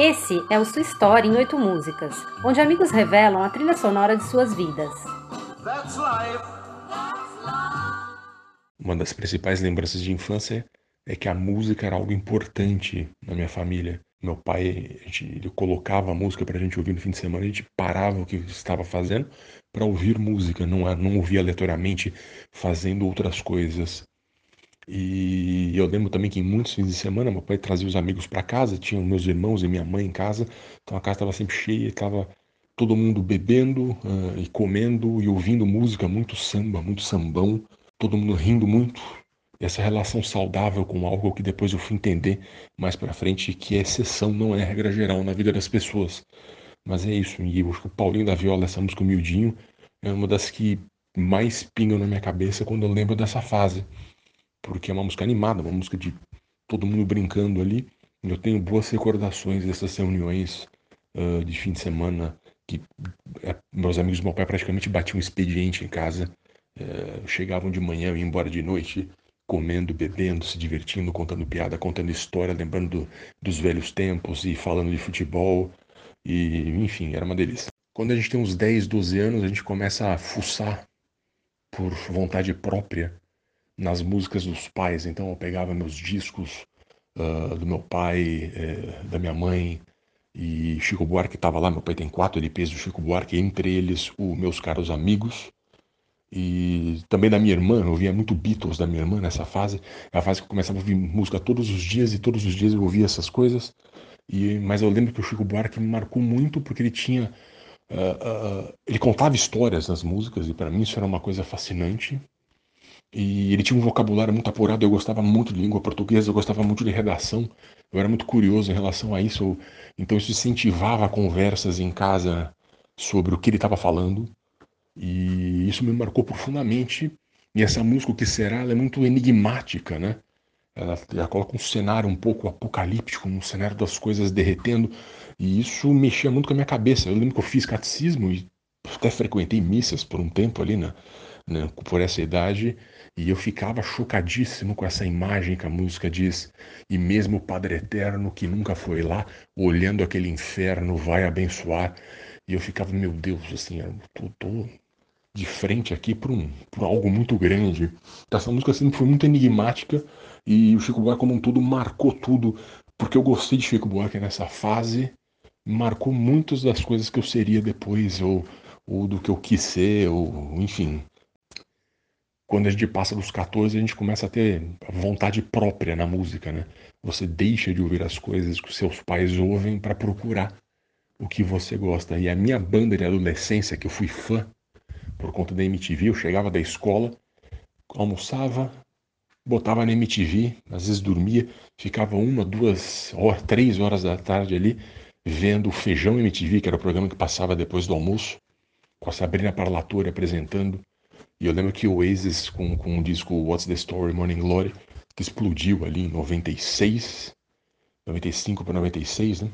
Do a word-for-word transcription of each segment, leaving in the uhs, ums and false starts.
Esse é o Sua História em Oito Músicas, onde amigos revelam a trilha sonora de suas vidas. That's life. That's life. Uma das principais lembranças de infância é que a música era algo importante na minha família. Meu pai, a gente, ele colocava a música pra gente ouvir no fim de semana, a gente parava o que estava fazendo para ouvir música, não, não ouvia aleatoriamente fazendo outras coisas. E eu lembro também que em muitos fins de semana meu pai trazia os amigos para casa, tinha meus irmãos e minha mãe em casa, então a casa estava sempre cheia, estava todo mundo bebendo uh, e comendo e ouvindo música, muito samba, muito sambão, todo mundo rindo muito. E essa relação saudável com algo que depois eu fui entender mais para frente, que é exceção, não é regra geral na vida das pessoas. Mas é isso, e eu acho que o Paulinho da Viola, essa música Miudinho, é uma das que mais pingam na minha cabeça quando eu lembro dessa fase. Porque é uma música animada, uma música de todo mundo brincando ali. Eu tenho boas recordações dessas reuniões uh, de fim de semana, que uh, meus amigos do meu pai praticamente batiam expediente em casa. Uh, chegavam de manhã e iam embora de noite, comendo, bebendo, se divertindo, contando piada, contando história, lembrando do, dos velhos tempos e falando de futebol. E, enfim, era uma delícia. Quando a gente tem uns dez, doze anos, a gente começa a fuçar por vontade própria nas músicas dos pais. Então eu pegava meus discos uh, do meu pai, eh, da minha mãe, e Chico Buarque estava lá. Meu pai tem quatro L Ps do Chico Buarque, entre eles o Meus Caros Amigos, e também da minha irmã. Eu ouvia muito Beatles da minha irmã nessa fase, a fase que eu começava a ouvir música todos os dias, e todos os dias eu ouvia essas coisas. E, mas eu lembro que o Chico Buarque me marcou muito porque ele tinha, uh, uh, ele contava histórias nas músicas, e para mim isso era uma coisa fascinante. E ele tinha um vocabulário muito apurado. Eu gostava muito de língua portuguesa, eu gostava muito de redação, eu era muito curioso em relação a isso. Eu, então isso incentivava conversas em casa sobre o que ele estava falando, e isso me marcou profundamente. E essa música, O Que Será, ela é muito enigmática, né? Ela, ela coloca um cenário um pouco apocalíptico, um cenário das coisas derretendo, e isso mexia muito com a minha cabeça. Eu lembro que eu fiz catecismo e até frequentei missas por um tempo ali, né? Por essa idade, e eu ficava chocadíssimo com essa imagem que a música diz: e mesmo o Padre Eterno, que nunca foi lá, olhando aquele inferno, vai abençoar. E eu ficava, meu Deus, assim, eu tô, tô de frente aqui para um, por algo muito grande. Essa música sempre foi muito enigmática, e o Chico Buarque como um todo marcou tudo, porque eu gostei de Chico Buarque nessa fase, marcou muitas das coisas que eu seria depois, ou, ou do que eu quis ser, ou enfim. Quando a gente passa dos quatorze, a gente começa a ter vontade própria na música, né? Você deixa de ouvir as coisas que os seus pais ouvem para procurar o que você gosta. E a minha banda de adolescência, que eu fui fã por conta da M T V, eu chegava da escola, almoçava, botava na M T V, às vezes dormia, ficava uma, duas, horas, três horas da tarde ali, vendo o Feijão M T V, que era o programa que passava depois do almoço, com a Sabrina Parlatori apresentando. E eu lembro que o Oasis, com, com o disco What's the Story, Morning Glory, que explodiu ali em noventa e seis, noventa e cinco para noventa e seis, né?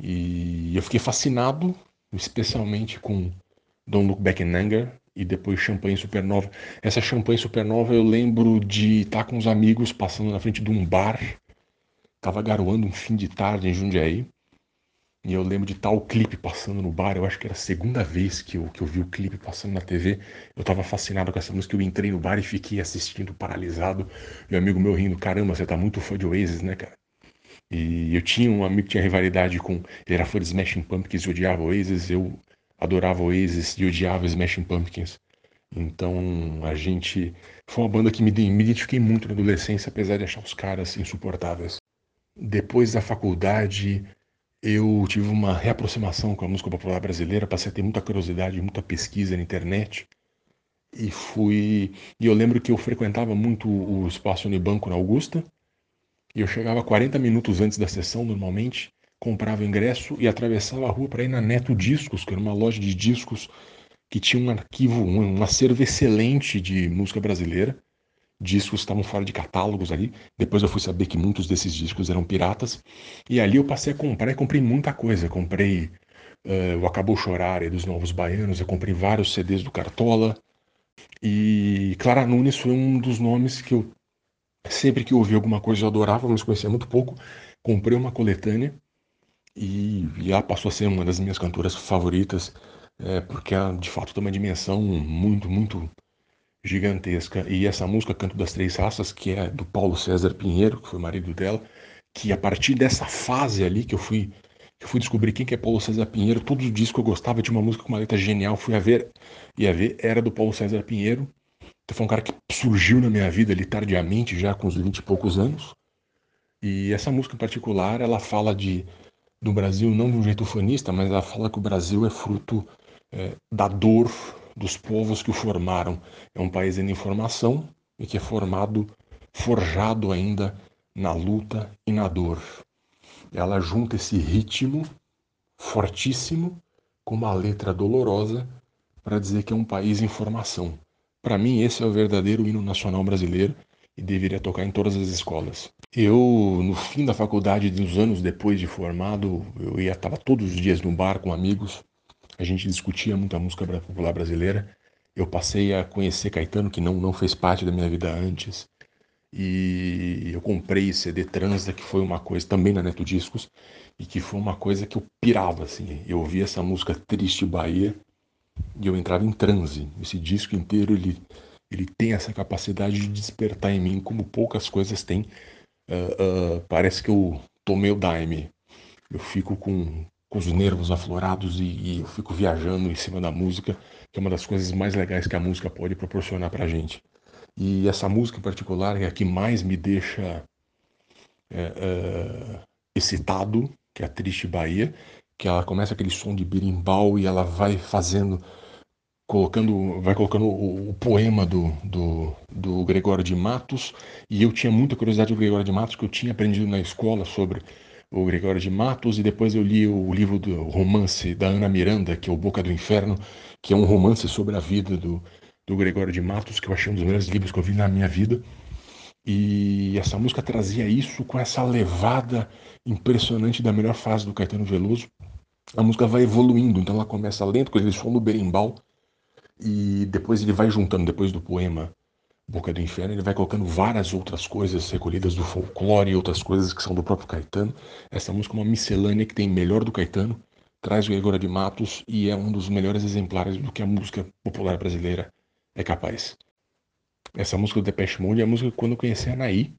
E eu fiquei fascinado, especialmente com Don't Look Back in Anger e depois Champagne Supernova. Essa Champagne Supernova eu lembro de estar com os amigos passando na frente de um bar. Tava garoando um fim de tarde em Jundiaí. E eu lembro de tal clipe passando no bar. Eu acho que era a segunda vez que eu, que eu vi o clipe passando na T V. Eu tava fascinado com essa música. Eu entrei no bar e fiquei assistindo paralisado. Meu amigo meu rindo: caramba, você tá muito fã de Oasis, né, cara? E eu tinha um amigo que tinha rivalidade com... Ele era fã de Smashing Pumpkins e odiava Oasis. Eu adorava Oasis e odiava Smashing Pumpkins. Então a gente... Foi uma banda que me, me identifiquei muito na adolescência, apesar de achar os caras insuportáveis. Depois da faculdade... Eu tive uma reaproximação com a música popular brasileira, passei a ter muita curiosidade, muita pesquisa na internet. E fui... E eu lembro que eu frequentava muito o espaço Unibanco na Augusta, e eu chegava quarenta minutos antes da sessão, normalmente, comprava o ingresso e atravessava a rua para ir na Neto Discos, que era uma loja de discos que tinha um arquivo, um acervo excelente de música brasileira. Discos estavam fora de catálogos ali. Depois eu fui saber que muitos desses discos eram piratas. E ali eu passei a comprar e comprei muita coisa. Comprei uh, o Acabou Chorar dos Novos Baianos. Eu comprei vários C Ds do Cartola. E Clara Nunes foi um dos nomes que eu... Sempre que ouvi alguma coisa eu adorava, mas conhecia muito pouco. Comprei uma coletânea. e, e ela passou a ser uma das minhas cantoras favoritas, é, porque ela de fato tem uma dimensão muito, muito gigantesca. E essa música, Canto das Três Raças, que é do Paulo César Pinheiro, que foi marido dela, que a partir dessa fase ali que eu fui, que eu fui descobrir quem que é Paulo César Pinheiro, todo o disco eu gostava de uma música com uma letra genial, fui a ver, e a ver, era do Paulo César Pinheiro. Então foi um cara que surgiu na minha vida ali tardiamente, já com uns vinte e poucos anos. E essa música em particular, ela fala de, do Brasil, não de um jeito ufanista, mas ela fala que o Brasil é fruto é, da dor dos povos que o formaram. É um país ainda em formação e que é formado, forjado ainda na luta e na dor. Ela junta esse ritmo fortíssimo com uma letra dolorosa para dizer que é um país em formação. Para mim, esse é o verdadeiro hino nacional brasileiro e deveria tocar em todas as escolas. Eu, no fim da faculdade, uns anos depois de formado, eu ia estava todos os dias no bar com amigos, a gente discutia muita música popular brasileira. Eu passei a conhecer Caetano, que não, não fez parte da minha vida antes, e eu comprei C D Transa, que foi uma coisa, também na Neto Discos, e que foi uma coisa que eu pirava, assim. Eu ouvia essa música Triste Bahia e eu entrava em transe. Esse disco inteiro, ele, ele tem essa capacidade de despertar em mim, como poucas coisas têm. Uh, uh, parece que eu tomei o daime. Eu fico com, com os nervos aflorados e, e eu fico viajando em cima da música, que é uma das coisas mais legais que a música pode proporcionar pra gente. E essa música em particular é a que mais me deixa é, uh, excitado, que é a Triste Bahia, que ela começa aquele som de berimbau e ela vai fazendo, colocando, vai colocando o, o poema do, do, do Gregório de Matos. E eu tinha muita curiosidade do Gregório de Matos, que eu tinha aprendido na escola sobre o Gregório de Matos, e depois eu li o livro do romance da Ana Miranda, que é o Boca do Inferno, que é um romance sobre a vida do do Gregório de Matos, que eu achei um dos melhores livros que eu vi na minha vida. E essa música trazia isso com essa levada impressionante da melhor fase do Caetano Veloso. A música vai evoluindo, então ela começa lento, com ele som no berimbau, e depois ele vai juntando, depois do poema Boca do Inferno, ele vai colocando várias outras coisas recolhidas do folclore e outras coisas que são do próprio Caetano. Essa música é uma miscelânea que tem melhor do Caetano, traz o Gregório de Matos, e é um dos melhores exemplares do que a música popular brasileira é capaz. Essa música do Depeche Mode é a música que, quando eu conheci a Nair,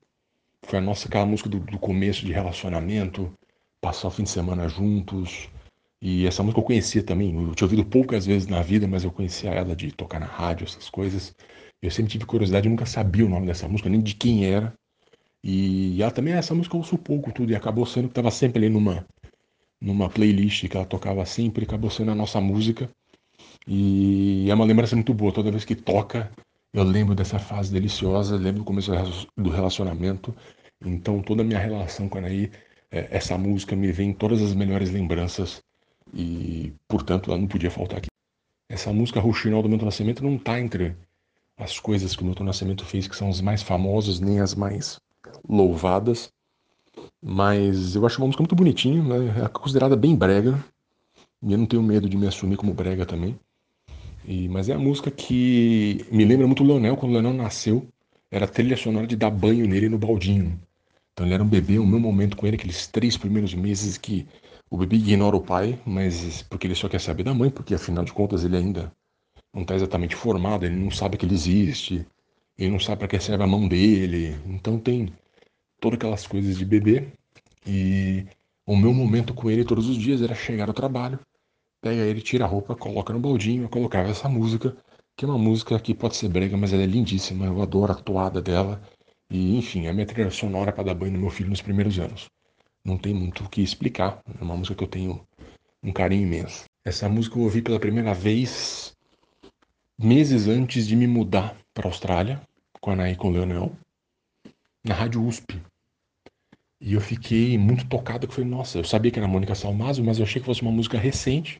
foi a nossa, aquela música do, do começo de relacionamento, passar o fim de semana juntos. E essa música eu conhecia também, eu tinha ouvido poucas vezes na vida, mas eu conhecia ela de tocar na rádio, essas coisas. Eu sempre tive curiosidade, eu nunca sabia o nome dessa música, nem de quem era. E ela também, essa música eu ouço pouco tudo, e acabou sendo que estava sempre ali numa, numa playlist que ela tocava sempre, acabou sendo a nossa música. E é uma lembrança muito boa, toda vez que toca eu lembro dessa fase deliciosa, lembro do começo do relacionamento. Então toda a minha relação com a Nair, é, essa música me vem em todas as melhores lembranças e, portanto, ela não podia faltar aqui. Essa música Rouxinol do Milton Nascimento não está entre as coisas que o Milton Nascimento fez, que são as mais famosas, nem as mais louvadas, mas eu acho uma música muito bonitinha, né? É considerada bem brega, e eu não tenho medo de me assumir como brega também. E, mas é a música que me lembra muito o Leonel. Quando o Leonel nasceu, era trilha sonora de dar banho nele no baldinho. Então ele era um bebê, o meu momento com ele, aqueles três primeiros meses que o bebê ignora o pai, mas porque ele só quer saber da mãe, porque afinal de contas ele ainda não está exatamente formado, ele não sabe que ele existe, ele não sabe para que serve a mão dele. Então tem todas aquelas coisas de bebê. E o meu momento com ele todos os dias era chegar ao trabalho, pega ele, tira a roupa, coloca no baldinho. Eu colocava essa música, que é uma música que pode ser brega, mas ela é lindíssima, eu adoro a toada dela. E enfim, é a minha trilha sonora para dar banho no meu filho nos primeiros anos. Não tem muito o que explicar, é uma música que eu tenho um carinho imenso. Essa música eu ouvi pela primeira vez meses antes de me mudar para a Austrália, com a Nair e com o Leonel, na Rádio U S P. E eu fiquei muito tocado, que foi, nossa, eu sabia que era Mônica Salmazo, mas eu achei que fosse uma música recente.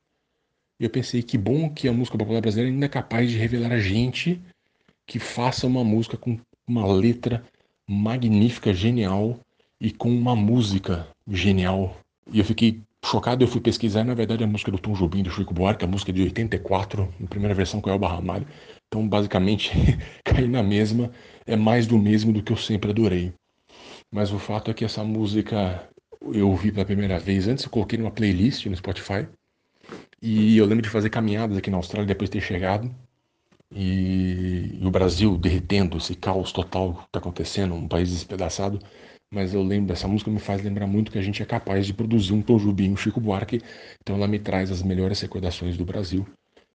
E eu pensei, que bom que a música popular brasileira ainda é capaz de revelar a gente, que faça uma música com uma letra magnífica, genial, e com uma música genial. E eu fiquei chocado, eu fui pesquisar, e na verdade a música do Tom Jobim, do Chico Buarque, a música de oitenta e quatro, em primeira versão com o Elba Ramalho. Então basicamente, caí na mesma, é mais do mesmo do que eu sempre adorei. Mas o fato é que essa música eu ouvi pela primeira vez. Antes eu coloquei numa playlist no Spotify. E eu lembro de fazer caminhadas aqui na Austrália depois de ter chegado. E, e o Brasil derretendo, esse caos total que está acontecendo, um país despedaçado. Mas eu lembro, essa música me faz lembrar muito que a gente é capaz de produzir um Tom Jobim, um Chico Buarque. Então ela me traz as melhores recordações do Brasil.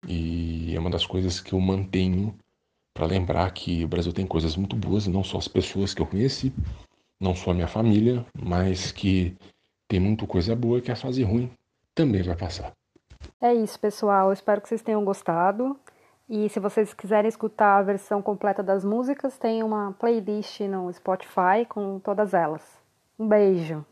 E é uma das coisas que eu mantenho para lembrar que o Brasil tem coisas muito boas, não só as pessoas que eu conheci, não só a minha família, mas que tem muita coisa boa e que a fase ruim também vai passar. É isso, pessoal. Eu espero que vocês tenham gostado. E se vocês quiserem escutar a versão completa das músicas, tem uma playlist no Spotify com todas elas. Um beijo!